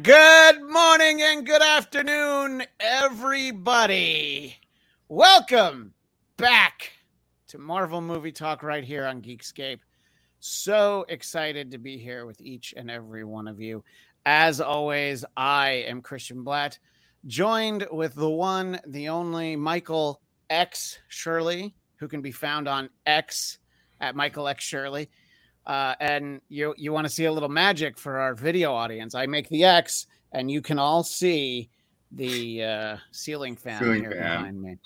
Good morning and good afternoon, everybody. Welcome back to Marvel Movie Talk right here on Geekscape. So excited to be here with each and every one of you. As always, I am Christian Blatt, joined with the one, the only Michael X. Shirley, who can be found on X at Michael X. Shirley. And you want to see a little magic for our video audience. I make the X, and you can all see the ceiling fan here behind me.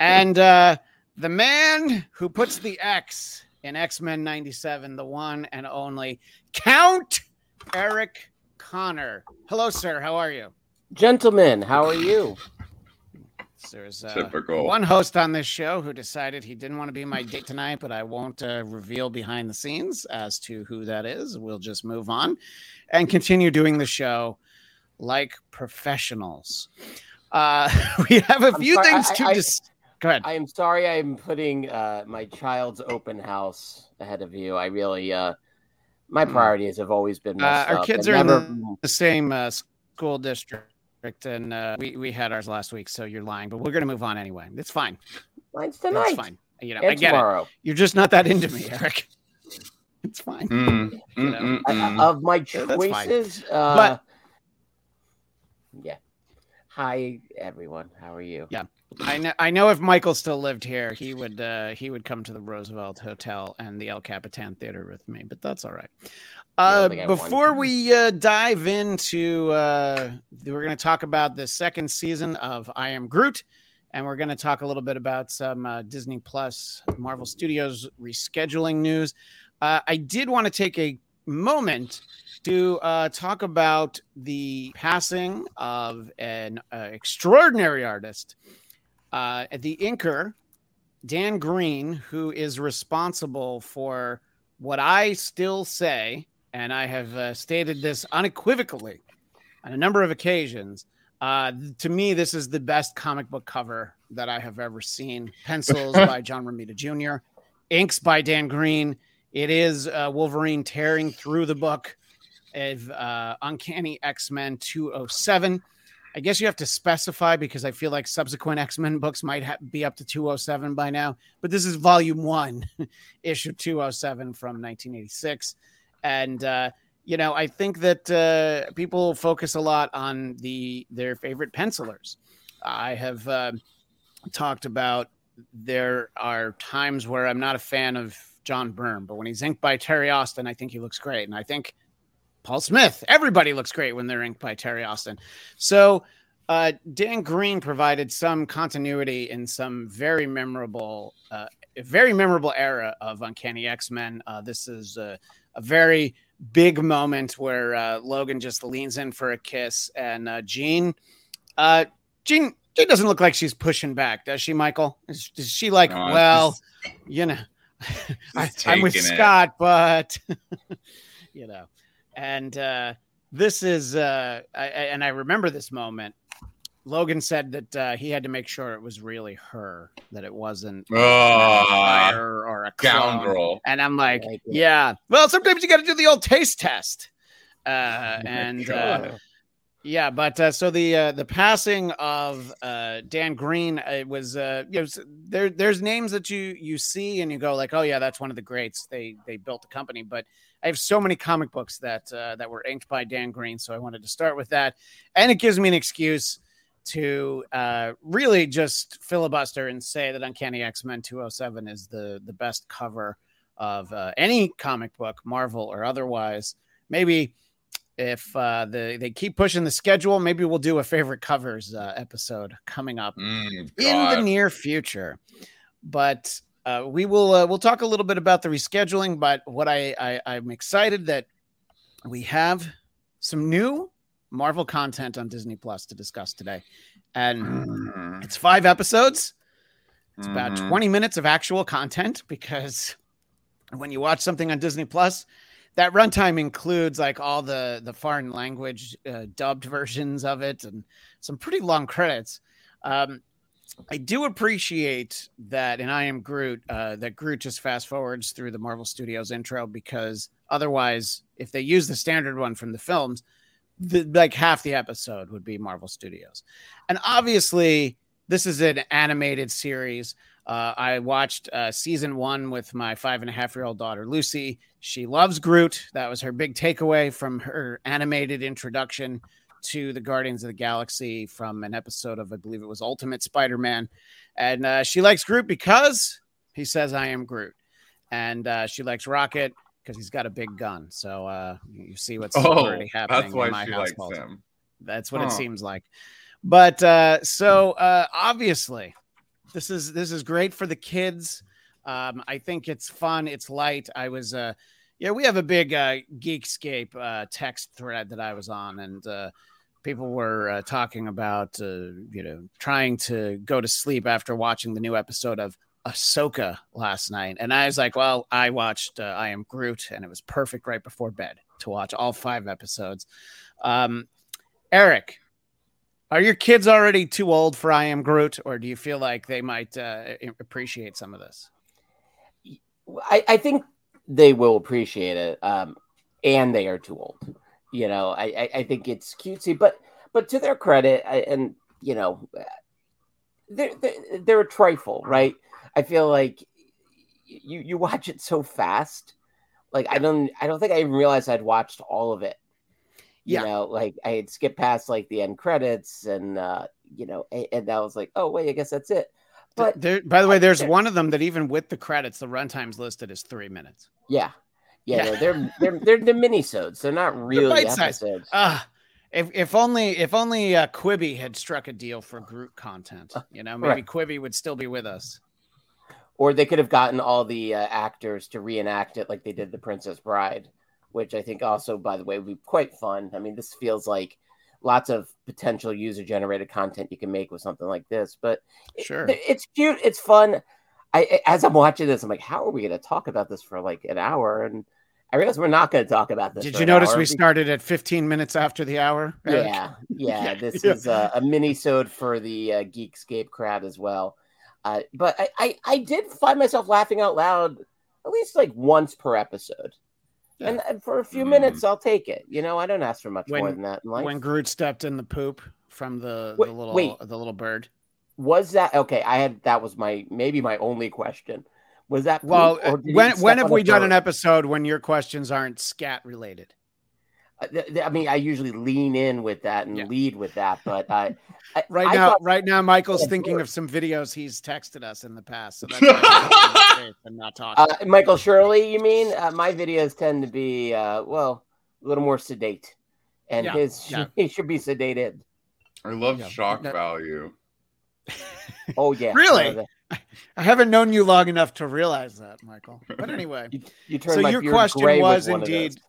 And the man who puts the X in X-Men '97, the one and only Count Eric Conner. Hello, sir. How are you? Gentlemen, how are you? There's one host on this show who decided he didn't want to be my date tonight, but I won't reveal behind the scenes as to who that is. We'll just move on and continue doing the show like professionals. We have a few things to just go ahead. I am sorry I'm putting my child's open house ahead of you. I really my priorities have always been messed up. Our kids are in the same school district. And we had ours last week, so you're lying. But we're going to move on anyway. It's fine. Mine's tonight. It's fine. You know, and I get tomorrow. It. You're just not that into me, Eric. It's fine. You know? Of my choices, yeah. Hi, everyone. How are you? Yeah, I know. If Michael still lived here, he would come to the Roosevelt Hotel and the El Capitan Theater with me. But that's all right. Before we dive into, we're going to talk about the second season of I Am Groot, and we're going to talk a little bit about some Disney Plus Marvel Studios rescheduling news. I did want to take a moment to talk about the passing of an extraordinary artist, the inker, Dan Green, who is responsible for what I still say, and I have stated this unequivocally on a number of occasions, to me, this is the best comic book cover that I have ever seen. Pencils by John Romita Jr., inks by Dan Green. It is Wolverine tearing through the book of Uncanny X-Men 207. I guess you have to specify because I feel like subsequent X-Men books might be up to 207 by now. But this is volume 1, issue 207 from 1986. And, you know, I think that people focus a lot on their favorite pencilers. I have talked about there are times where I'm not a fan of John Byrne, but when he's inked by Terry Austin, I think he looks great. And I think Paul Smith, everybody looks great when they're inked by Terry Austin. So Dan Green provided some continuity in some very memorable era of Uncanny X-Men. This is a very big moment where Logan just leans in for a kiss, and Jean doesn't look like she's pushing back, does she, Michael? Is she like, no, well, just, you know, I'm with Scott, but you know. And this is, I remember this moment. Logan said that he had to make sure it was really her, that it wasn't her or a scoundrel. And I'm like, yeah. Well, sometimes you got to do the old taste test. And Yeah, but so the passing of Dan Green, it was there's names that you see and you go like, oh yeah, that's one of the greats. They built the company, but I have so many comic books that were inked by Dan Green, so I wanted to start with that, and it gives me an excuse to really just filibuster and say that Uncanny X-Men 207 is the best cover of any comic book, Marvel or otherwise. Maybe if they keep pushing the schedule, maybe we'll do a favorite covers episode coming up in the near future. But we will we'll talk a little bit about the rescheduling. But what I'm excited that we have some new Marvel content on Disney Plus to discuss today, and it's 5 episodes. It's about 20 minutes of actual content, because when you watch something on Disney Plus, that runtime includes like all the foreign language dubbed versions of it and some pretty long credits. I do appreciate that in I Am Groot, that Groot just fast forwards through the Marvel Studios intro, because otherwise, if they use the standard one from the films, like half the episode would be Marvel Studios. And obviously, this is an animated series. I watched season 1 with my 5.5-year-old daughter, Lucy. She loves Groot. That was her big takeaway from her animated introduction to the Guardians of the Galaxy from an episode of, I believe it was Ultimate Spider-Man. And she likes Groot because he says, I am Groot. And she likes Rocket because he's got a big gun. So you see what's already happening in my household. That's what it seems like. But obviously, This is great for the kids. I think it's fun. It's light. I was, we have a big Geekscape text thread that I was on, and people were talking about, trying to go to sleep after watching the new episode of Ahsoka last night. And I was like, well, I watched I Am Groot, and it was perfect right before bed to watch all 5 episodes. Eric, are your kids already too old for I Am Groot, or do you feel like they might appreciate some of this? I think they will appreciate it, and they are too old. You know, I think it's cutesy, but to their credit, they're a trifle, right? I feel like you watch it so fast. Like I don't think I even realized I'd watched all of it. Yeah. You know, like I had skipped past like the end credits and, and I was like, oh, wait, I guess that's it. But there, by the way, there's one of them that even with the credits, the runtime's listed as 3 minutes. Yeah. Yeah. No, they're minisodes. They're not really episodes. If only Quibi had struck a deal for group content, maybe right. Quibi would still be with us. Or they could have gotten all the actors to reenact it like they did The Princess Bride, which I think also, by the way, would be quite fun. I mean, this feels like lots of potential user-generated content you can make with something like this. But sure, it's cute. It's fun. As I'm watching this, I'm like, how are we going to talk about this for like an hour? And I realize we're not going to talk about this. Did you notice we started at 15 minutes after the hour? Yeah. This is a mini-sode for the Geekscape crowd as well. But I did find myself laughing out loud at least like once per episode. And for a few minutes, I'll take it. I don't ask for much more than that in life. When Groot stepped in the poop from the little bird, was that okay? That was maybe my only question. Was that poop, when have we done an episode when your questions aren't scat related? I mean, I usually lean in with that and lead with that, but right now, Michael's thinking of some videos he's texted us in the past. So that's I'm not talking. Michael Shirley, you mean? My videos tend to be a little more sedate, and he should be sedated. I love shock value. Oh yeah, really? I haven't known you long enough to realize that, Michael. But anyway, your question was indeed.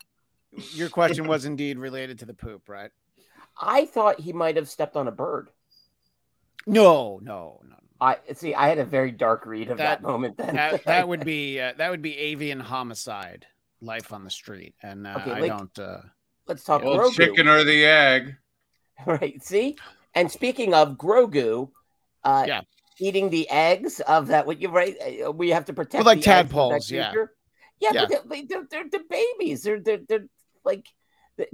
Your question was indeed related to the poop, right? I thought he might have stepped on a bird. No. I see. I had a very dark read of that moment. Then that would be avian homicide, life on the street, and don't. Let's talk. Well, Grogu. Chicken or the egg? Right. See. And speaking of Grogu, eating the eggs of that. What you right? We have to protect the tadpoles. Yeah. Yeah, but they're the babies. They're like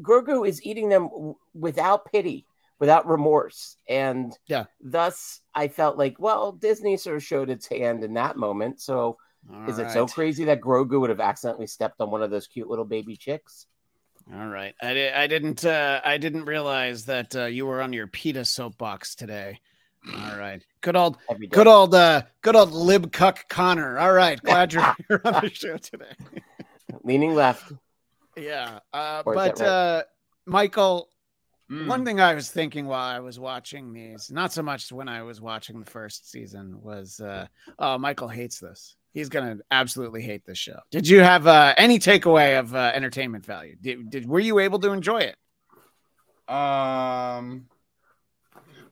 Grogu is eating them without pity, without remorse. And thus I felt like, well, Disney sort of showed its hand in that moment. So is it so crazy that Grogu would have accidentally stepped on one of those cute little baby chicks? All right. I didn't realize that you were on your PETA soapbox today. All right. Good old Libcuck Connor. All right. Glad you're on the show today. Leaning left. Yeah. But right? Michael, one thing I was thinking while I was watching these, not so much when I was watching the first season, was Michael hates this. He's going to absolutely hate this show. Did you have any takeaway of entertainment value? Were you able to enjoy it?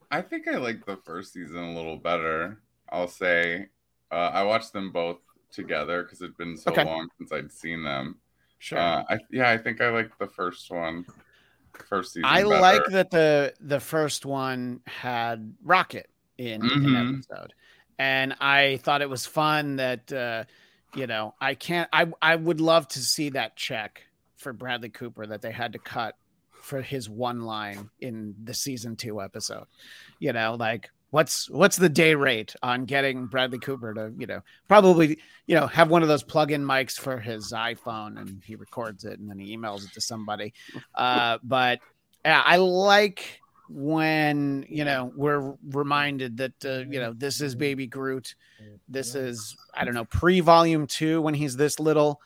I think I liked the first season a little better. I'll say I watched them both together because it'd been so long since I'd seen them. Sure. I think I liked the first one. First season. I like that the first one had Rocket in an episode, and I thought it was fun that I would love to see that check for Bradley Cooper that they had to cut for his one line in the season 2 episode. You know, like what's the day rate on getting Bradley Cooper to, probably, have one of those plug-in mics for his iPhone and he records it and then he emails it to somebody. But yeah, I like when, we're reminded that, this is Baby Groot. This is, pre-volume 2 when he's this little.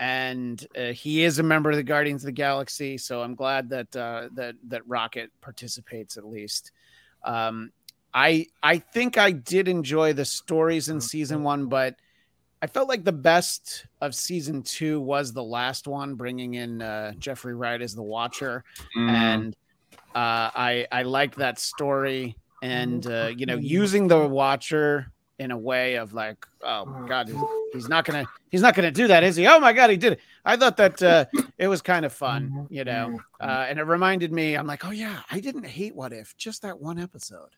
And he is a member of the Guardians of the Galaxy, so I'm glad that that Rocket participates at least. I think I did enjoy the stories in season 1, but I felt like the best of season 2 was the last one, bringing in Jeffrey Wright as the Watcher, and I liked that story, and using the Watcher in a way of like, oh my God, he's not gonna do that, is he? Oh my God, he did it. I thought that it was kind of fun, and it reminded me, I'm like, oh yeah, I didn't hate What If, just that one episode.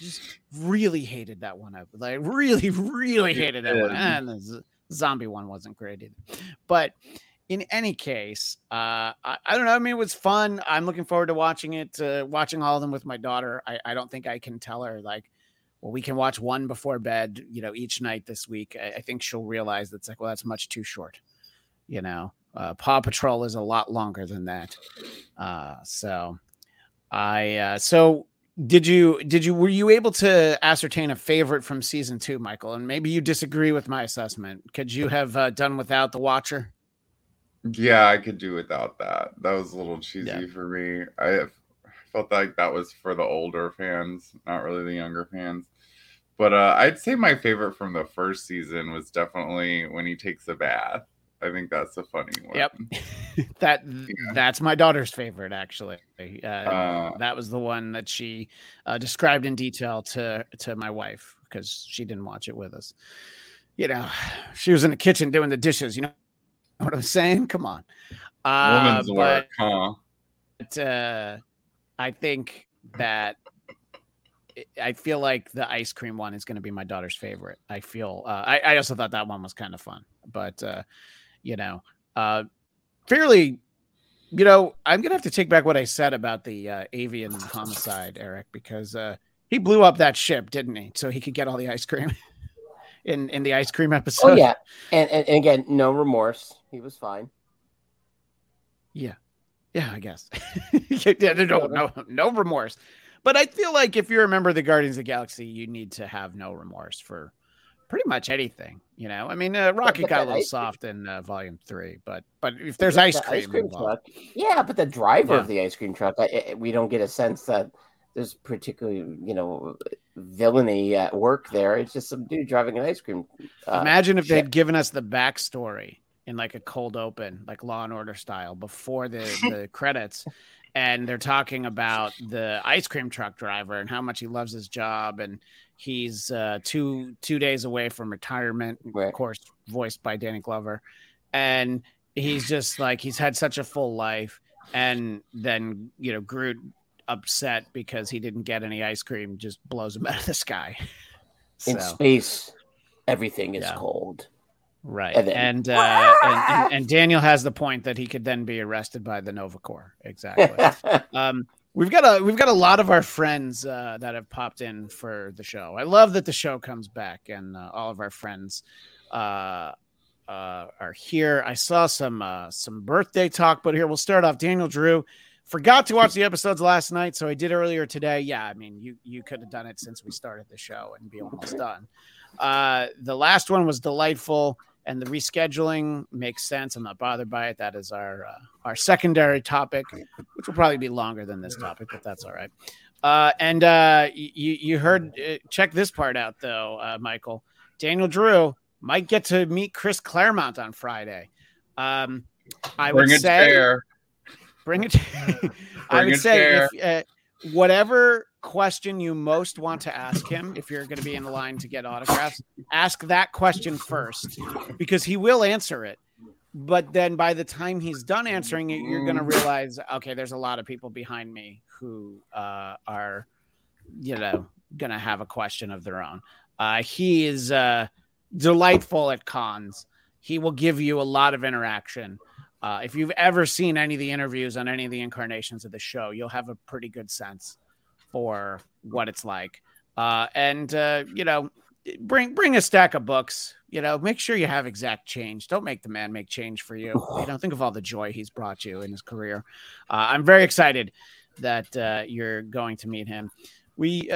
Just really hated that one episode. Like really, really hated that one. And the zombie one wasn't great either. But in any case, I don't know. I mean, it was fun. I'm looking forward to watching it, watching all of them with my daughter. I don't think I can tell her like, well, we can watch one before bed, each night this week. I think she'll realize that's like, well, that's much too short. Paw Patrol is a lot longer than that. So were you able to ascertain a favorite from season 2, Michael? And maybe you disagree with my assessment. Could you have done without the Watcher? Yeah, I could do without that. That was a little cheesy for me. I felt like that was for the older fans, not really the younger fans. But I'd say my favorite from the first season was definitely when he takes a bath. I think that's a funny one. Yep. That's my daughter's favorite, actually. That was the one that she described in detail to my wife because she didn't watch it with us. She was in the kitchen doing the dishes. You know what I'm saying? Come on. Woman's work, huh? But, I think that I feel like the ice cream one is going to be my daughter's favorite. I feel I also thought that one was kind of fun, but fairly, I'm going to have to take back what I said about the avian homicide, Eric, because he blew up that ship, didn't he? So he could get all the ice cream in the ice cream episode. Oh yeah. And again, no remorse. He was fine. Yeah. Yeah, I guess. No remorse. But I feel like if you're a member of the Guardians of the Galaxy, you need to have no remorse for pretty much anything. I mean, Rocket got a little soft in Volume 3, but if there's ice cream involved, truck, but the driver of the ice cream truck, we don't get a sense that there's particularly, villainy at work there. It's just some dude driving an ice cream. Imagine if they'd given us the backstory in like a cold open, like Law and Order style, before the credits. And they're talking about the ice cream truck driver and how much he loves his job. And he's two days away from retirement, right. Of course, voiced by Danny Glover. And he's just like, he's had such a full life. And then, Groot, upset because he didn't get any ice cream, just blows him out of the sky. In space, everything is cold. Right. And Daniel has the point that he could then be arrested by the Nova Corps. Exactly. We've got a lot of our friends that have popped in for the show. I love that the show comes back and all of our friends are here. I saw some birthday talk, but here we'll start off. Daniel Drew forgot to watch the episodes last night, so I did earlier today. Yeah, I mean, you could have done it since we started the show and be almost done. The last one was delightful. And the rescheduling makes sense. I'm not bothered by it. That is our secondary topic, which will probably be longer than this topic, but that's all right. You heard, check this part out, though, Michael. Daniel Drew might get to meet Chris Claremont on Friday. I would say, whatever question you most want to ask him, if you're going to be in line to get autographs, ask that question first, because he will answer it. But then by the time he's done answering it, you're going to realize, okay, there's a lot of people behind me who are, going to have a question of their own. He is delightful at cons. He will give you a lot of interaction. If you've ever seen any of the interviews on any of the incarnations of the show, you'll have a pretty good sense for what it's like. Bring a stack of books, make sure you have exact change. Don't make the man make change for you. Think of all the joy he's brought you in his career. I'm very excited that you're going to meet him. We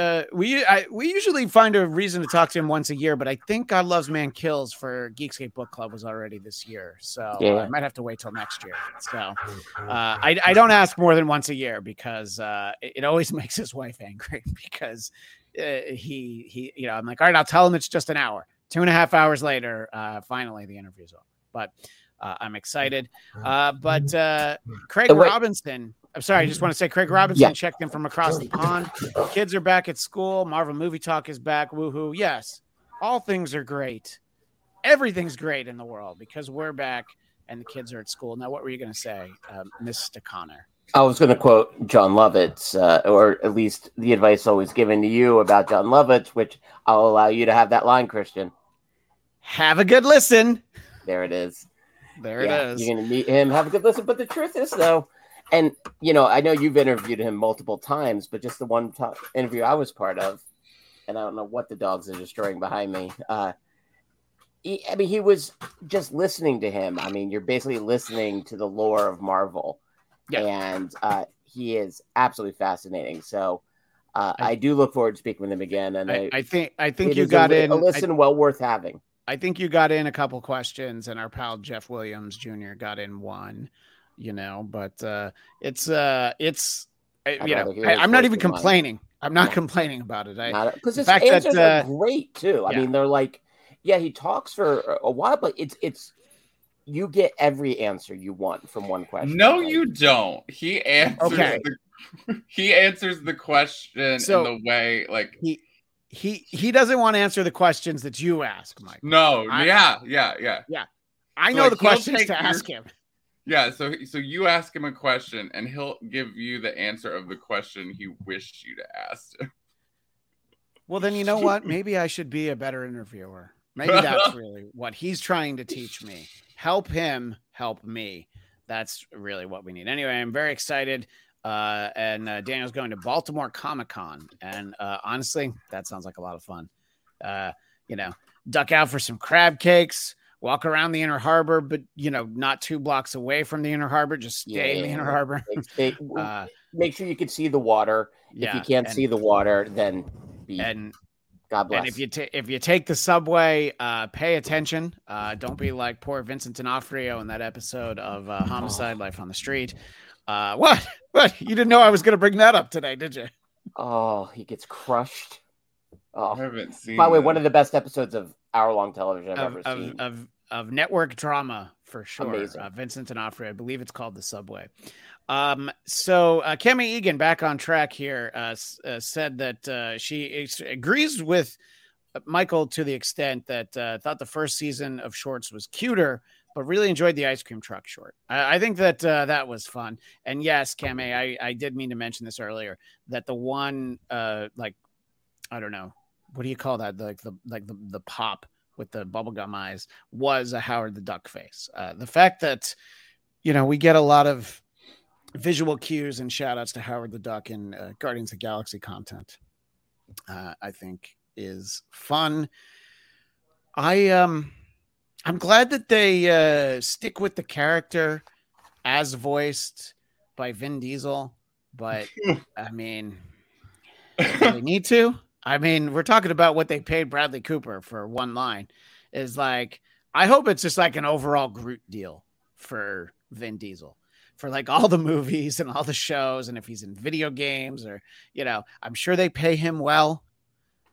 usually find a reason to talk to him once a year, but I think God Loves Man Kills for Geekscape Book Club was already this year, so yeah. I might have to wait till next year. So I don't ask more than once a year because it always makes his wife angry because he I'm like, all right, I'll tell him it's just an hour. 2.5 hours later, finally the interview's over. But I'm excited. But Craig Robinson. I'm sorry, I just want to say Craig Robinson checked in from across the pond. Kids are back at school. Marvel Movie Talk is back. Woohoo. Yes, all things are great. Everything's great in the world because we're back and the kids are at school. Now, what were you going to say, Mr. Connor? I was going to quote John Lovitz, or at least the advice always given to you about John Lovitz, which I'll allow you to have that line, Christian. Have a good listen. There it is. There it is. You're going to meet him. Have a good listen. But the truth is, though, and, I know you've interviewed him multiple times, but just the one interview I was part of, and I don't know what the dogs are destroying behind me. He was just listening to him. I mean, you're basically listening to the lore of Marvel, and he is absolutely fascinating. So I do look forward to speaking with him again. And I think you got in a listen well worth having. I think you got in a couple questions, and our pal Jeff Williams Jr. got in one. I'm not even complaining. I'm not complaining about it. Because his answers are great too. I mean, they're like, he talks for a while, but it's you get every answer you want from one question. No, you don't. He answers. Okay. He answers the question in the way like he doesn't want to answer the questions that you ask, Mike. No. Yeah. I know the questions to ask him. Yeah, so you ask him a question, and he'll give you the answer of the question he wished you to ask him. Well, then you know what? Maybe I should be a better interviewer. Maybe that's really what he's trying to teach me. Help him, help me. That's really what we need. Anyway, I'm very excited, and Daniel's going to Baltimore Comic-Con, and honestly, that sounds like a lot of fun. Duck out for some crab cakes. Walk around the Inner Harbor, but, not 2 blocks away from the Inner Harbor. Just stay in the Inner Harbor. Make sure you can see the water. If you can't see the water, then God bless. And if you take the subway, pay attention. Don't be like poor Vincent D'Onofrio in that episode of Homicide: Life on the Street. What? You didn't know I was going to bring that up today, did you? Oh, he gets crushed. Oh, I haven't seen. By the way, one of the best episodes of hour-long television I've ever seen. Of network drama, for sure. Amazing. Vincent D'Onofrio, I believe it's called The Subway. So Kami Egan, back on track here, said that she agrees with Michael to the extent that thought the first season of Shorts was cuter, but really enjoyed the ice cream truck short. I think that that was fun. And yes, Kami, I did mean to mention this earlier, that the one, I don't know. What do you call that? Like the pop with the bubblegum eyes was a Howard the Duck face. The fact that, you know, we get a lot of visual cues and shout outs to Howard the Duck in Guardians of the Galaxy content, I think is fun. I'm glad that they stick with the character as voiced by Vin Diesel, but I mean, do they need to? I mean, we're talking about what they paid Bradley Cooper for one line. Is like, I hope it's just like an overall Groot deal for Vin Diesel for like all the movies and all the shows. And if he's in video games or, you know, I'm sure they pay him well,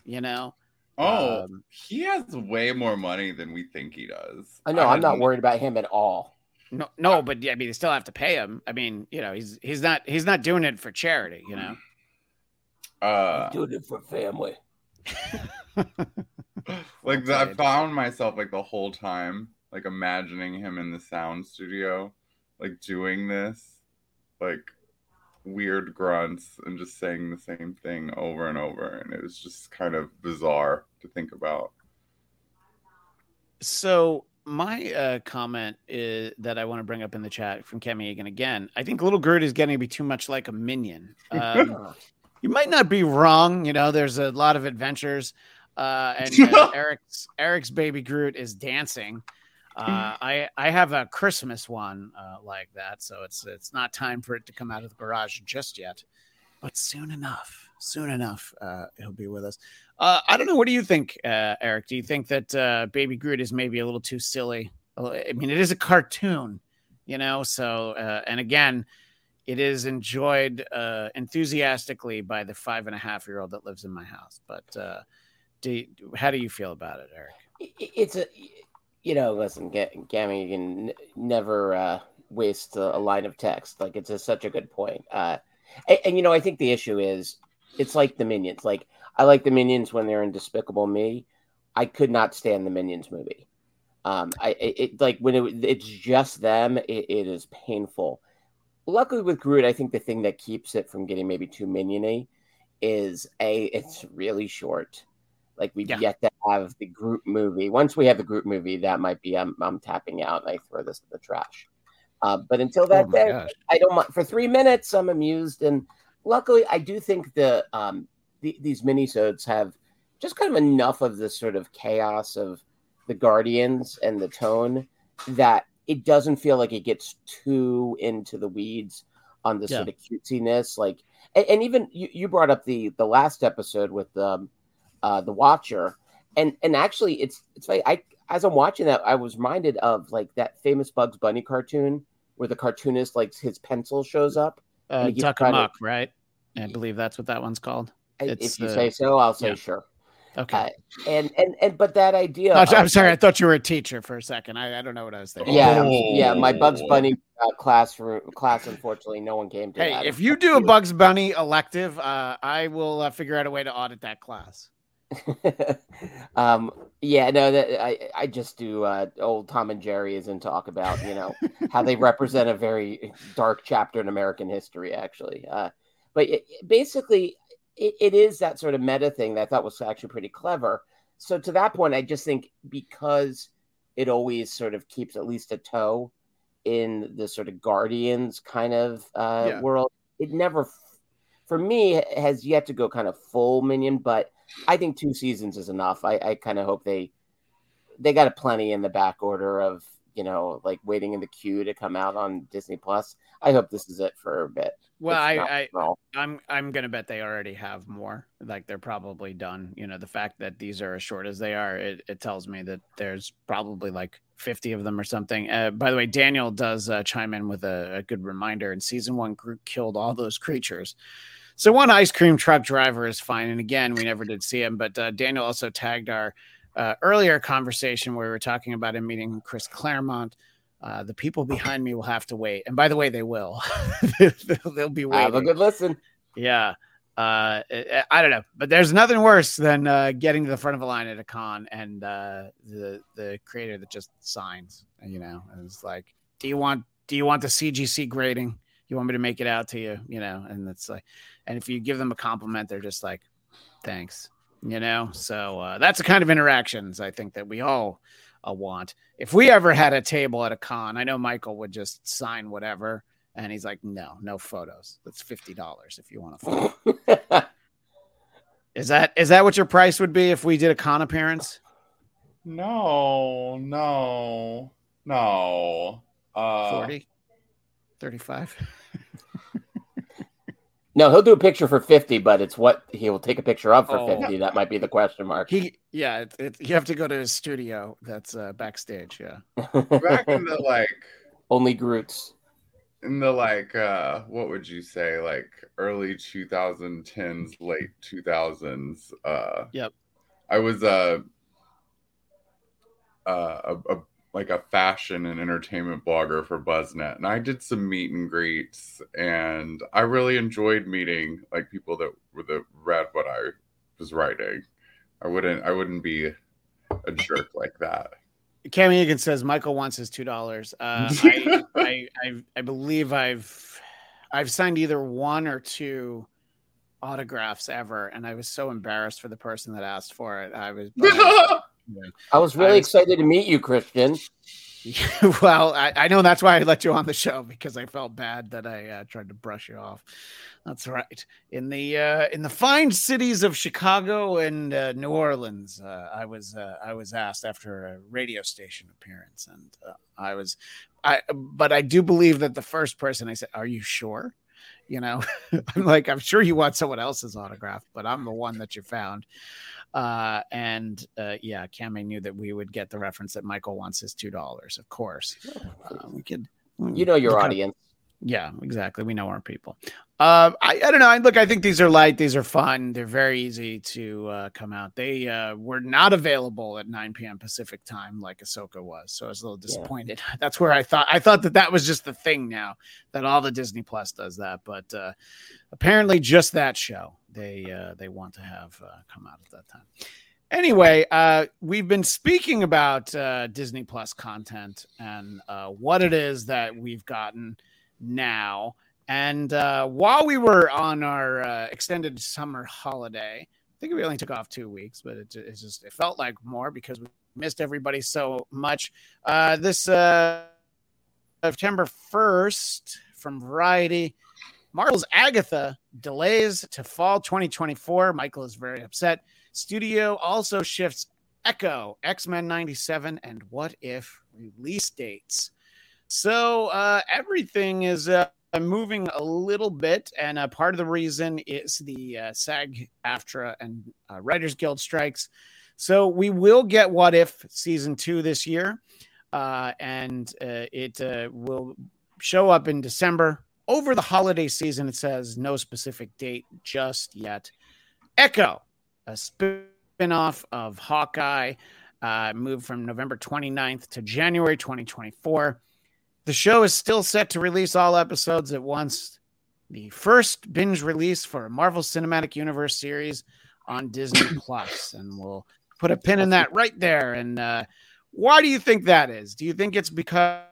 you know. Oh, he has way more money than we think he does. I know. I'm not worried about him at all. No, but I mean, they still have to pay him. I mean, you know, he's not doing it for charity, you know. Doing it for family. Like, I found myself like the whole time, like imagining him in the sound studio, like doing this, like weird grunts and just saying the same thing over and over, and it was just kind of bizarre to think about. So my comment is that I want to bring up in the chat from Kami Egan again. I think Little Groot is getting to be too much like a minion. You might not be wrong. You know, there's a lot of adventures. And Eric's baby Groot is dancing. I have a Christmas one like that, so it's not time for it to come out of the garage just yet. But soon enough, he'll be with us. I don't know. What do you think, Eric? Do you think that baby Groot is maybe a little too silly? I mean, it is a cartoon, you know. So and again, it is enjoyed enthusiastically by the 5.5-year-old that lives in my house. But how do you feel about it, Eric? You know, listen, Gammy, you can never waste a line of text. Like, it's such a good point. And, you know, I think the issue is it's like the Minions. Like, I like the Minions when they're in Despicable Me. I could not stand the Minions movie. It's just them, it is painful. Luckily with Groot, I think the thing that keeps it from getting maybe too miniony is it's really short. Like we've yet to have the Groot movie. Once we have the Groot movie, that might be I'm tapping out and I throw this in the trash. But until that day, gosh. I don't mind. For 3 minutes, I'm amused, and luckily, I do think these minisodes have just kind of enough of this sort of chaos of the Guardians and the tone that it doesn't feel like it gets too into the weeds on the sort of cutesiness. Like, and even you brought up the last episode with the Watcher, and actually, it's like as I'm watching that, I was reminded of like that famous Bugs Bunny cartoon where the cartoonist, like, his pencil shows up. Tuck 'em Up, right? I believe that's what that one's called. If you say so, I'll say sure. Okay, but that idea. I'm sorry, I thought you were a teacher for a second. I don't know what I was thinking. Yeah, my Bugs Bunny class. Unfortunately, no one came to. Hey, that. If you do a Bugs Bunny elective, I will figure out a way to audit that class. I just do old Tom and Jerry's and talk about, you know, how they represent a very dark chapter in American history, actually. But it is that sort of meta thing that I thought was actually pretty clever. So to that point, I just think because it always sort of keeps at least a toe in the sort of Guardians kind of world, it never, for me, has yet to go kind of full minion, but I think 2 seasons is enough. I kind of hope they got a plenty in the back order of, you know, like waiting in the queue to come out on Disney Plus. I hope this is it for a bit. Well, I'm going to bet they already have more. Like, they're probably done. You know, the fact that these are as short as they are, it tells me that there's probably like 50 of them or something. By the way, Daniel does chime in with a good reminder. In season 1, Groot killed all those creatures. So one ice cream truck driver is fine. And again, we never did see him, but Daniel also tagged our earlier conversation where we were talking about him meeting Chris Claremont. The people behind me will have to wait. And by the way, they will. They'll be waiting. Have a good listen. Yeah. I don't know, but there's nothing worse than getting to the front of a line at a con and the creator that just signs, you know, and it's like, do you want the CGC grading? You want me to make it out to you, you know? And it's like, and if you give them a compliment, they're just like, thanks. you know? So that's the kind of interactions I think that we all want. If we ever had a table at a con, I know Michael would just sign whatever. And he's like, no photos. That's $50 if you want a photo. Is that what your price would be if we did a con appearance? No. 40? 35? No, he'll do a picture for 50, but it's what he will take a picture of for 50. That might be the question mark. You have to go to his studio that's backstage, yeah. Back in the, only Groots. In the, what would you say, early 2010s, late 2000s. Yep. I was a fashion and entertainment blogger for BuzzNet, and I did some meet and greets, and I really enjoyed meeting people that read what I was writing. I wouldn't be a jerk like that. Kami Egan says Michael wants his $2. I believe I've signed either one or two autographs ever, and I was so embarrassed for the person that asked for it. I was excited to meet you, Christian. Well, I know that's why I let you on the show, because I felt bad that I tried to brush you off. That's right. In the fine cities of Chicago and New Orleans, I was asked after a radio station appearance, and but I do believe that the first person I said, "Are you sure?" You know, I'm sure you want someone else's autograph, but I'm the one that you found. And Kami knew that we would get the reference that Michael wants his $2, of course. Your audience. Yeah, exactly. We know our people. I don't know. I think these are light. These are fun. They're very easy to come out. They were not available at 9 p.m. Pacific time like Ahsoka was. So I was a little disappointed. Yeah. That's where I thought that was just the thing now, that all the Disney Plus does that. But apparently just that show they want to have come out at that time. Anyway, we've been speaking about Disney Plus content and what it is that we've gotten now. And while we were on our extended summer holiday, I think we only took off 2 weeks, but it felt like more because we missed everybody so much. This September 1st from Variety, Marvel's Agatha delays to fall 2024. Michael is very upset. Studio also shifts Echo, X-Men '97, and What If release dates. So everything is... moving a little bit, and part of the reason is the SAG-AFTRA and Writers Guild strikes. So we will get What If Season 2 this year, and it will show up in December. Over the holiday season, it says no specific date just yet. Echo, a spin-off of Hawkeye, moved from November 29th to January 2024. The show is still set to release all episodes at once. The first binge release for a Marvel Cinematic Universe series on Disney Plus, and we'll put a pin in that right there. And why do you think that is? Do you think it's because,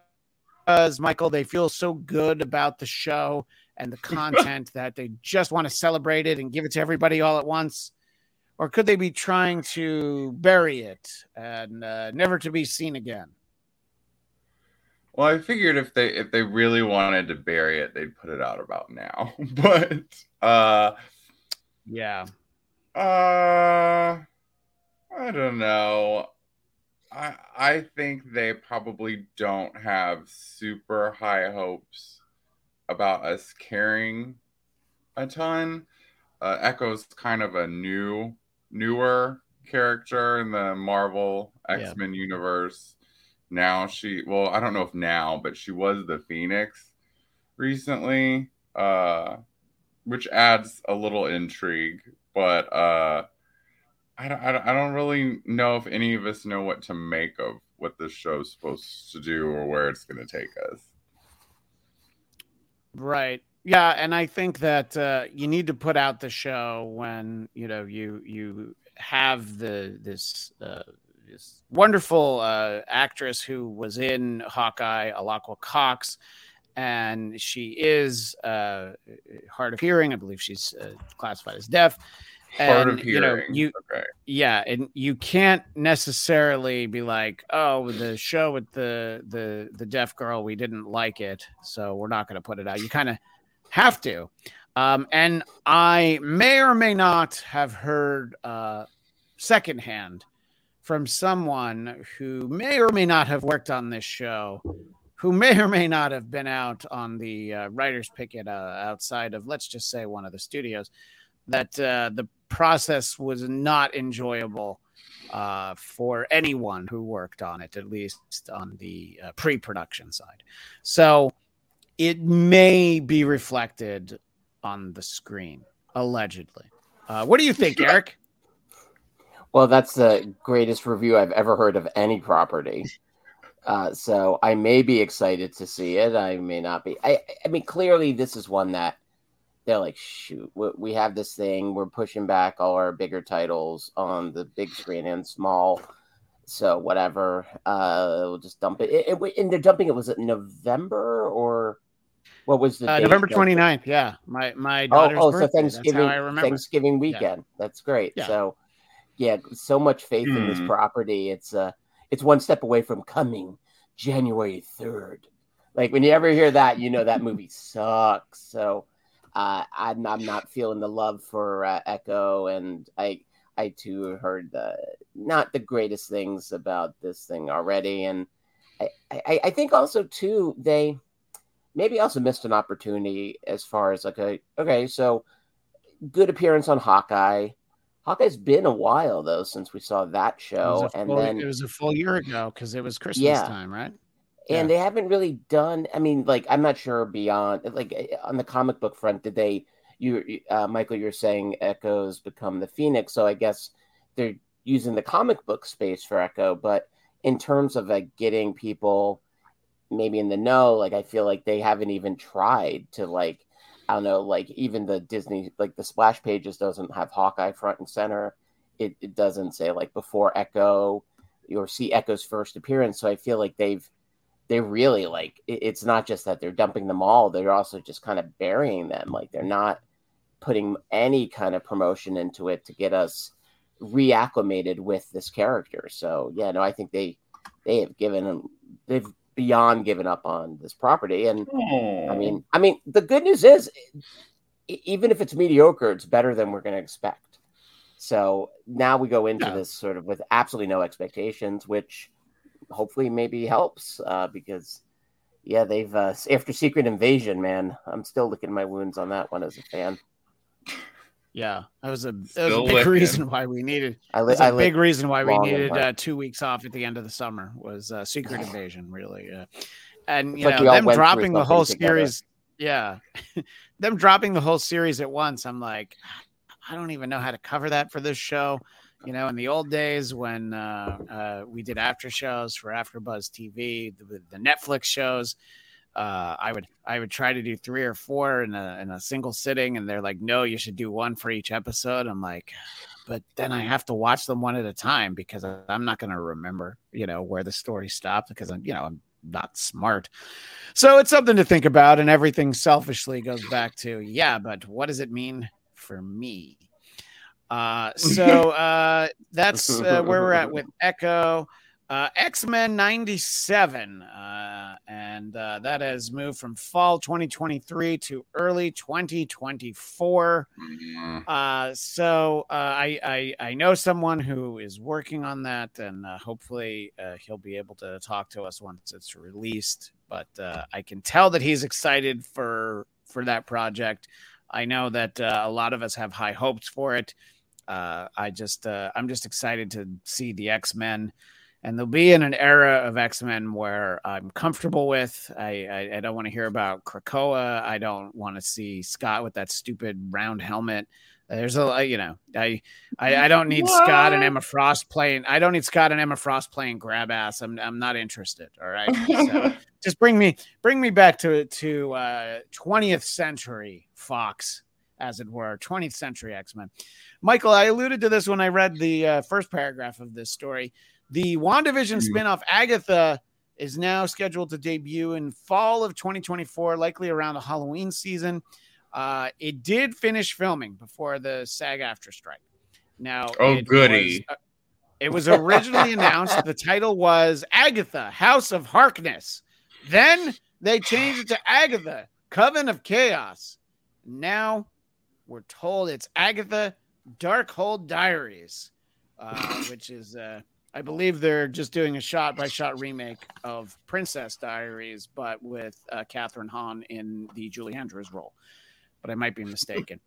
Michael, they feel so good about the show and the content that they just want to celebrate it and give it to everybody all at once? Or could they be trying to bury it and never to be seen again? Well, I figured if they really wanted to bury it, they'd put it out about now. But I don't know. I think they probably don't have super high hopes about us caring a ton. Echo's kind of a newer character in the Marvel X-Men universe. Now I don't know if now, but she was the Phoenix recently, which adds a little intrigue. But I don't really know if any of us know what to make of what this show's supposed to do or where it's going to take us. Right. Yeah, and I think that you need to put out the show when you have this wonderful actress who was in Hawkeye, Alakwa Cox, and she is hard of hearing. I believe she's classified as deaf, Hard of hearing. Yeah, and you can't necessarily be like, oh, the show with the deaf girl, we didn't like it, so we're not going to put it out. You kind of have to. And I may or may not have heard secondhand from someone who may or may not have worked on this show, who may or may not have been out on the writer's picket outside of, let's just say, one of the studios, that the process was not enjoyable for anyone who worked on it, at least on the pre-production side. So it may be reflected on the screen, allegedly. What do you think, Eric? Well, that's the greatest review I've ever heard of any property. So I may be excited to see it. I may not be. I mean, clearly this is one that they're like, shoot, we have this thing. We're pushing back all our bigger titles on the big screen and small. So whatever, we'll just dump it. And they're dumping it. Was it November or what was the date? November 29th? Yeah, my daughter's birthday. So Thanksgiving. That's how I remember. Thanksgiving weekend. Yeah. That's great. Yeah. So yeah, so much faith in this property. It's one step away from coming January 3rd. Like, when you ever hear that, you know that movie sucks. So I'm not feeling the love for Echo. And I too heard not the greatest things about this thing already. And I think also, too, they maybe also missed an opportunity as far as, like, so good appearance on Hawkeye. Hawkeye's been a while, though, since we saw that show. It was a full year ago because it was Christmas time, right? And they haven't really done, I mean, like, I'm not sure beyond, like, on the comic book front, did they, Michael, you're saying Echo's become the Phoenix, so I guess they're using the comic book space for Echo, but in terms of, like, getting people maybe in the know, like, I feel like they haven't even tried to, like, I don't know, like, even the Disney, like, the splash pages doesn't have Hawkeye front and center. It doesn't say, like, before Echo or see Echo's first appearance. So I feel like they really, like, it's not just that they're dumping them all. They're also just kind of burying them. Like, they're not putting any kind of promotion into it to get us reacclimated with this character. So, yeah, no, I think they've beyond giving up on this property. And I mean the good news is, even if it's mediocre, it's better than we're going to expect. So now we go into this sort of with absolutely no expectations, which hopefully maybe helps, because they've after Secret Invasion, man, I'm still licking my wounds on that one as a fan. Yeah, that was a big reason why we needed. I 2 weeks off at the end of the summer was Secret Invasion, really. And you know, them dropping the whole series. Yeah, them dropping the whole series at once. I'm like, I don't even know how to cover that for this show. You know, in the old days when we did after shows for AfterBuzz TV, the Netflix shows. I would try to do 3 or 4 in a single sitting, and they're like, no, you should do one for each episode. I'm like, but then I have to watch them one at a time because I'm not going to remember, you know, where the story stopped, because I'm not smart. So it's something to think about, and everything selfishly goes back to, but what does it mean for me? So that's where we're at with Echo. X-Men '97, and that has moved from fall 2023 to early 2024. So I know someone who is working on that, and hopefully he'll be able to talk to us once it's released. But I can tell that he's excited for that project. I know that a lot of us have high hopes for it. I'm just excited to see the X-Men. And they'll be in an era of X-Men where I'm comfortable with. I don't want to hear about Krakoa. I don't want to see Scott with that stupid round helmet. There's a, you know, I don't need Scott and Emma Frost playing. I don't need Scott and Emma Frost playing grab ass. I'm not interested. All right. So just bring me back to 20th century Fox, as it were, 20th century X-Men. Michael, I alluded to this when I read the first paragraph of this story. The WandaVision spinoff Agatha is now scheduled to debut in fall of 2024, likely around the Halloween season. It did finish filming before the SAG-AFTRA strike. Now, oh, goody. It was originally announced the title was Agatha, House of Harkness. Then they changed it to Agatha, Coven of Chaos. Now we're told it's Agatha, Darkhold Diaries, which is, I believe they're just doing a shot-by-shot remake of Princess Diaries, but with Catherine Hahn in the Julie Andrews role. But I might be mistaken.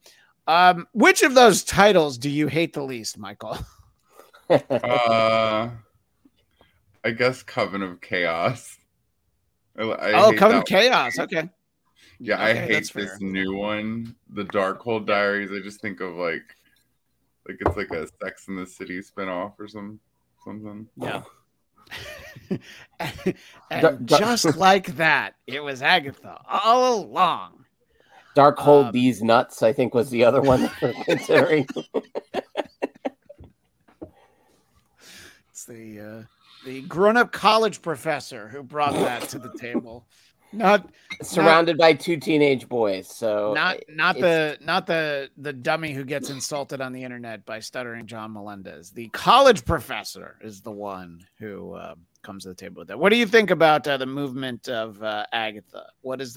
Which of those titles do you hate the least, Michael? I guess Coven of Chaos. Coven of Chaos. Okay. Yeah, okay, I hate this new one, the Darkhold Diaries. I just think of like it's like a Sex in the City spinoff or something. Yeah. And just like that, it was Agatha all along. Darkhold These Nuts, I think, was the other one that we're considering. It's the grown-up college professor who brought that to the table. Not surrounded by two teenage boys, so not the dummy who gets insulted on the internet by stuttering John Melendez. The college professor is the one who comes to the table with that. What do you think about the movement of Agatha? What does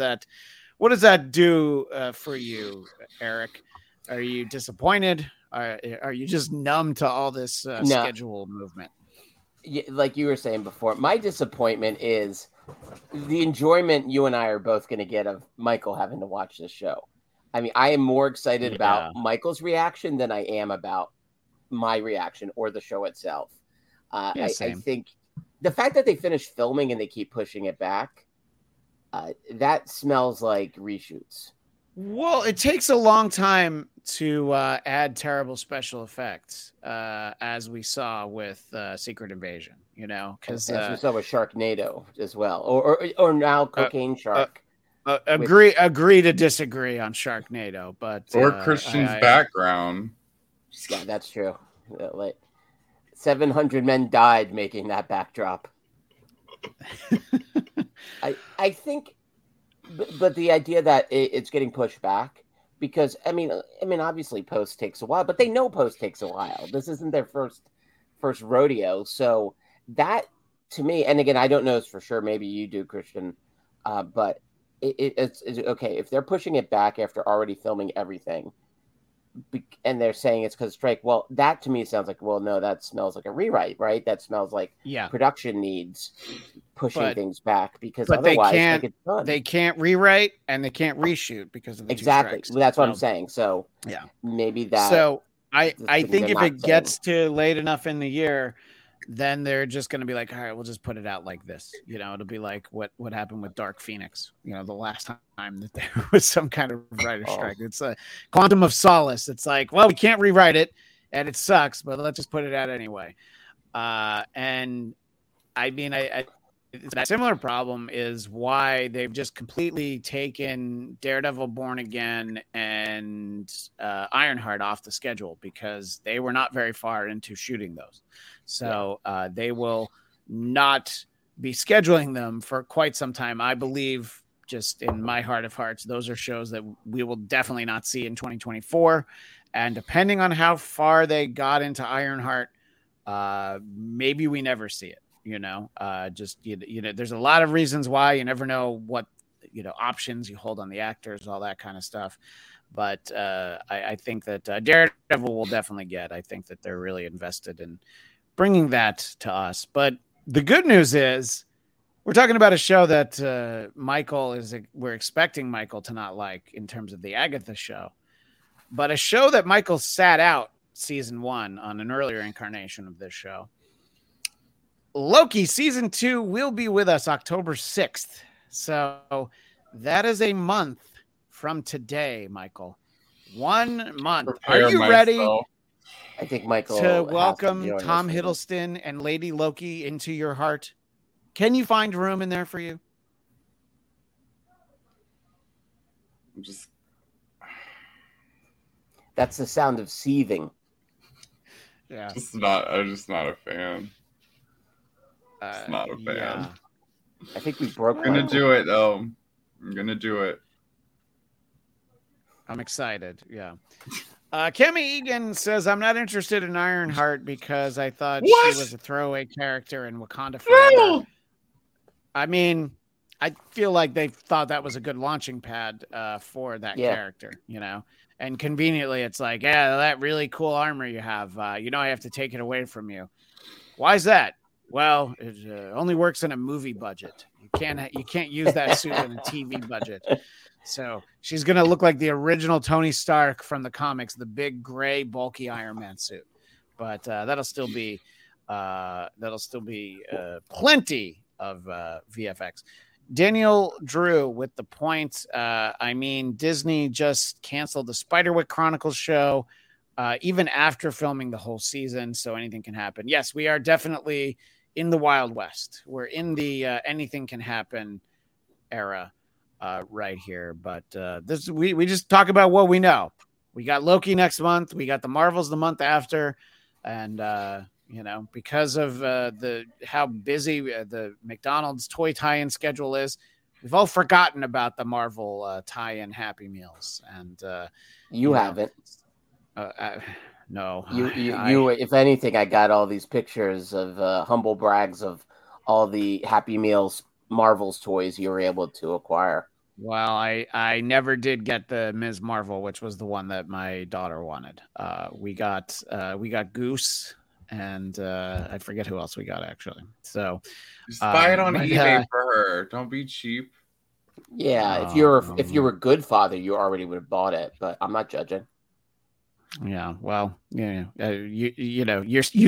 that do for you, Eric? Are you disappointed? Are you just numb to all this schedule movement? Like you were saying before, my disappointment is the enjoyment you and I are both going to get of Michael having to watch this show. I mean, I am more excited about Michael's reaction than I am about my reaction or the show itself. I think the fact that they finished filming and they keep pushing it back, that smells like reshoots. Well, it takes a long time to add terrible special effects, as we saw with Secret Invasion, you know, because we saw with Sharknado as well, or now Cocaine Shark. Agree to disagree on Sharknado, but or Christian's background. Yeah, that's true. Like 700 men died making that backdrop. I think, but the idea that it's getting pushed back. Because I mean, obviously, Post takes a while, but they know Post takes a while. This isn't their first rodeo, so that to me, and again, I don't know this for sure. Maybe you do, Christian, but it's okay if they're pushing it back after already filming everything, and they're saying it's because strike. Well, that to me sounds like, well, no, that smells like a rewrite, right? That smells like production needs pushing things back because otherwise they can't rewrite and they can't reshoot because of the exactly. That's what I'm saying. So maybe that. So I think if it gets to late enough in the year, then they're just going to be like, all right, we'll just put it out like this. You know, it'll be like what happened with Dark Phoenix, you know, the last time that there was some kind of writer strike. It's a quantum of solace. It's like, well, we can't rewrite it and it sucks, but let's just put it out anyway. And I mean, that similar problem is why they've just completely taken Daredevil Born Again and Ironheart off the schedule because they were not very far into shooting those. So they will not be scheduling them for quite some time. I believe, just in my heart of hearts, those are shows that we will definitely not see in 2024. And depending on how far they got into Ironheart, maybe we never see it. You know, just, there's a lot of reasons why. You never know what, you know, options you hold on the actors, all that kind of stuff. But I think that Daredevil will definitely get. I think that they're really invested in bringing that to us. But the good news is we're talking about a show that we're expecting Michael to not like in terms of the Agatha show. But a show that Michael sat out season 1 on an earlier incarnation of this show. Loki season 2 will be with us October 6th. So that is a month from today, Michael. 1 month. Are you ready? I think Michael to welcome Tom Hiddleston and Lady Loki into your heart. Can you find room in there for you? That's the sound of seething. Yeah. I'm just not a fan. It's not a fan. Yeah. I think we broke. I'm gonna do it though. I'm excited. Yeah. Kami Egan says, I'm not interested in Ironheart because I thought she was a throwaway character in Wakanda Forever. No! I mean, I feel like they thought that was a good launching pad for that character, you know? And conveniently, it's like, yeah, that really cool armor you have, you know, I have to take it away from you. Why is that? Well, it only works in a movie budget. You can't use that suit in a TV budget. So she's going to look like the original Tony Stark from the comics, the big gray bulky Iron Man suit. But that'll still be plenty of VFX. Daniel Drew with the point. I mean, Disney just canceled the Spiderwick Chronicles show even after filming the whole season. So anything can happen. Yes, we are definitely in the Wild West. We're in the anything can happen era. Right here, but this we just talk about what we know. We got Loki next month. We got the Marvels the month after, and you know, because of how busy the McDonald's toy tie-in schedule is, we've all forgotten about the Marvel tie-in Happy Meals. And you haven't. No, you. If anything, I got all these pictures of humble brags of all the Happy Meals Marvel's toys you were able to acquire. Well, I never did get the Ms. Marvel, which was the one that my daughter wanted. We got Goose, and I forget who else we got actually. So just buy it on eBay for her. Don't be cheap. Yeah, if you were a good father, you already would have bought it. But I'm not judging. Yeah, well, you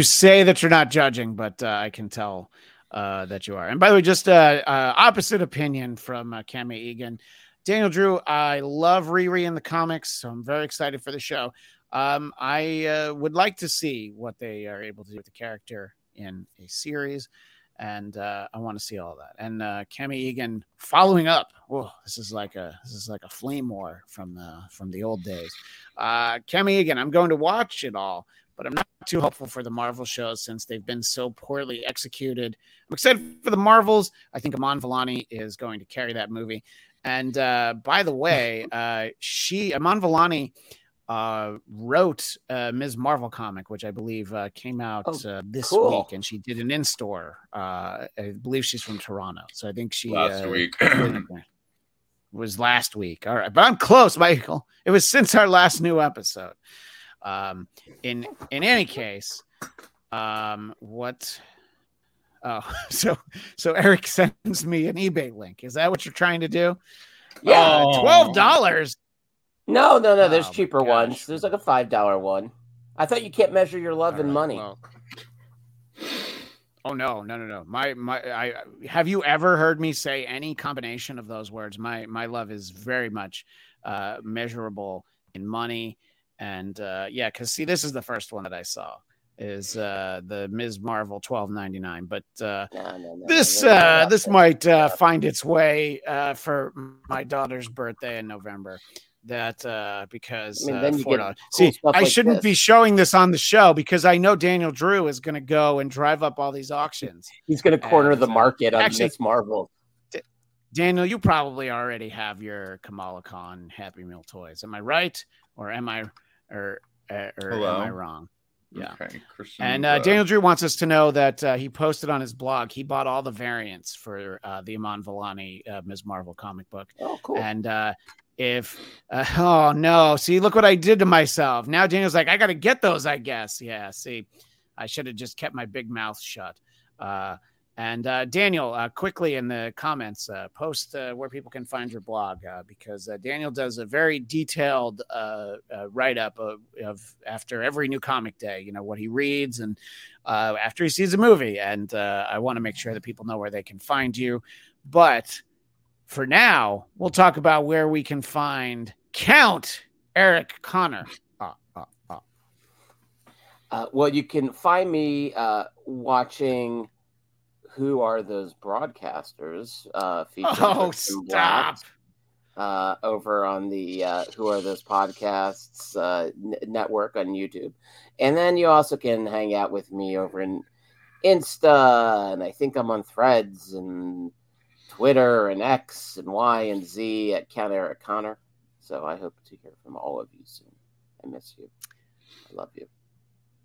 say that you're not judging, but I can tell. That you are. And by the way, just opposite opinion from Kami Egan. Daniel Drew, I love Riri in the comics, so I'm very excited for the show. I would like to see what they are able to do with the character in a series, and I want to see all that. And Kami Egan following up. Oh, this is like a flame war from the old days. Kami Egan, I'm going to watch it all, but I'm not too hopeful for the Marvel shows since they've been so poorly executed. I'm excited for the Marvels. I think Aman Vellani is going to carry that movie. And by the way, Aman Vellani wrote Ms. Marvel comic, which I believe came out this week, and she did an in-store. I believe she's from Toronto, so I think she last week. Was last week. All right, but I'm close, Michael. It was since our last new episode. In any case, so Eric sends me an eBay link. Is that what you're trying to do? Yeah. $12. No, there's cheaper ones. There's like a $5 one. I thought you can't measure your love in money. Well. Oh no. I have you ever heard me say any combination of those words? My love is very much measurable in money. And because see, this is the first one that I saw is the Ms. Marvel $12.99. But this might find its way for my daughter's birthday in November. That because $4. See, I shouldn't be showing this on the show because I know Daniel Drew is going to go and drive up all these auctions. He's going to corner the market on Ms. Marvel. Daniel, you probably already have your Kamala Khan Happy Meal toys. Am I right, or am I? Or am I wrong? Yeah. Okay, and Daniel Drew wants us to know that he posted on his blog, he bought all the variants for the Aman Vellani Ms. Marvel comic book. Oh, cool. And oh no, see, look what I did to myself. Now Daniel's like, I got to get those, I guess. Yeah, see, I should have just kept my big mouth shut. And Daniel, quickly in the comments, post where people can find your blog because Daniel does a very detailed write-up of after every new comic day, you know, what he reads and after he sees a movie. And I want to make sure that people know where they can find you. But for now, we'll talk about where we can find Count Eric Conner. Well, you can find me watching... Who Are Those Broadcasters? Featuring Christian Blatt, over on the Who Are Those Podcasts network on YouTube. And then you also can hang out with me over in Insta, and I think I'm on Threads and Twitter and X and Y and Z at Count Eric Conner. So I hope to hear from all of you soon. I miss you. I love you.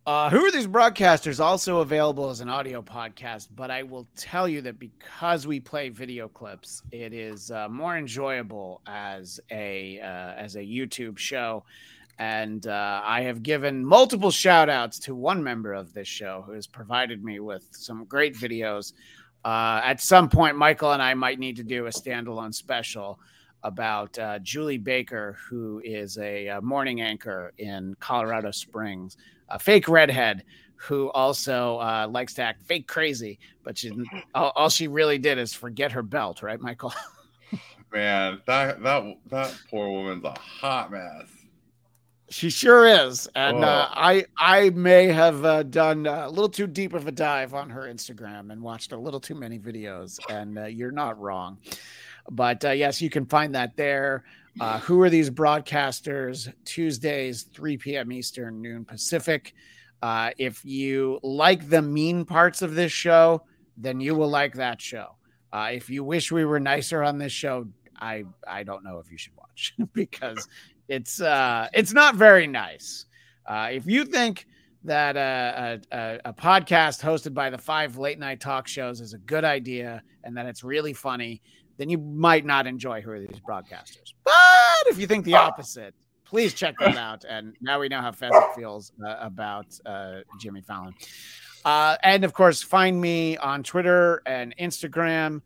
Who Are These Broadcasters? Also available as an audio podcast, but I will tell you that because we play video clips, it is more enjoyable as a YouTube show. And I have given multiple shout outs to one member of this show who has provided me with some great videos. At some point, Michael and I might need to do a standalone special about Julie Baker, who is a morning anchor in Colorado Springs, a fake redhead who also likes to act fake crazy, but all she really did is forget her belt. Right, Michael? Man, that poor woman's a hot mess. She sure is. And I may have done a little too deep of a dive on her Instagram and watched a little too many videos. And you're not wrong. But yes, you can find that there. Who Are These Broadcasters? Tuesdays, 3 p.m. Eastern, noon Pacific. If you like the mean parts of this show, then you will like that show. If you wish we were nicer on this show, I don't know if you should watch because it's not very nice. If you think that a podcast hosted by the 5 late night talk shows is a good idea and that it's really funny, then you might not enjoy Who Are These Broadcasters. But if you think the opposite, please check them out. And now we know how Fezzik feels about Jimmy Fallon. And, of course, find me on Twitter and Instagram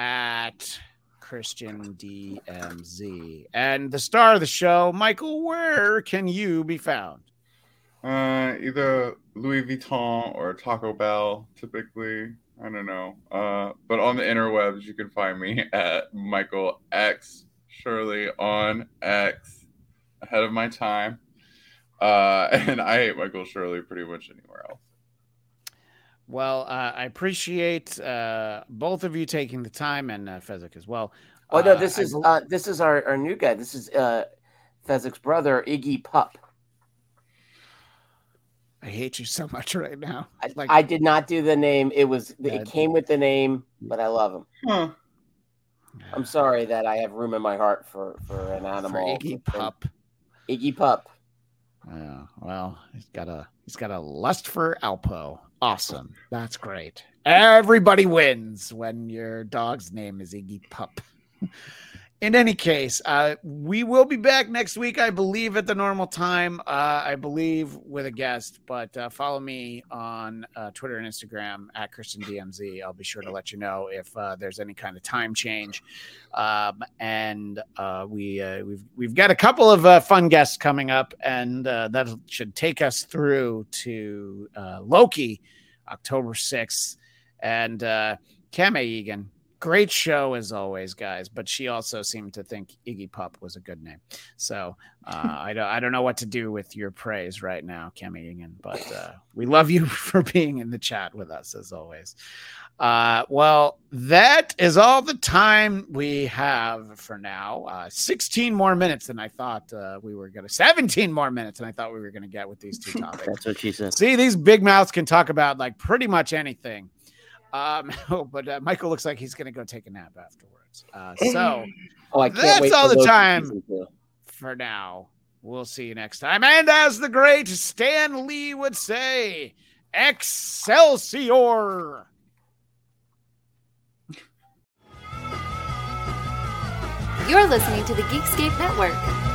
at ChristianDMZ. And the star of the show, Michael, where can you be found? Either Louis Vuitton or Taco Bell, typically. I don't know. But on the interwebs, you can find me at Michael X. Shirley on X, ahead of my time. And I hate Michael Shirley pretty much anywhere else. Well, I appreciate both of you taking the time, and Fezzik as well. Oh, no, this is our new guy. This is Fezzik's brother, Iggy Pup. I hate you so much right now. I did not do the name. It came with the name, but I love him. Huh. I'm sorry that I have room in my heart for an animal. For Iggy Pup. Iggy Pup. Yeah. Well, he's got a lust for Alpo. Awesome. That's great. Everybody wins when your dog's name is Iggy Pup. In any case, we will be back next week, I believe, at the normal time, I believe, with a guest. But follow me on Twitter and Instagram at ChristianDMZ. I'll be sure to let you know if there's any kind of time change. We've got a couple of fun guests coming up, and that should take us through to Loki, October 6th, and Kami Egan. Great show as always, guys, but she also seemed to think Iggy Pop was a good name. So I don't know what to do with your praise right now, Kami Egan, but we love you for being in the chat with us as always. Well, that is all the time we have for now. 16 more minutes than I thought 17 more minutes than I thought we were going to get with these two topics. That's what she said. See, these big mouths can talk about like pretty much anything. Michael looks like he's going to go take a nap afterwards. That's all the time for now. We'll see you next time. And as the great Stan Lee would say, Excelsior! You're listening to the Geekscape Network.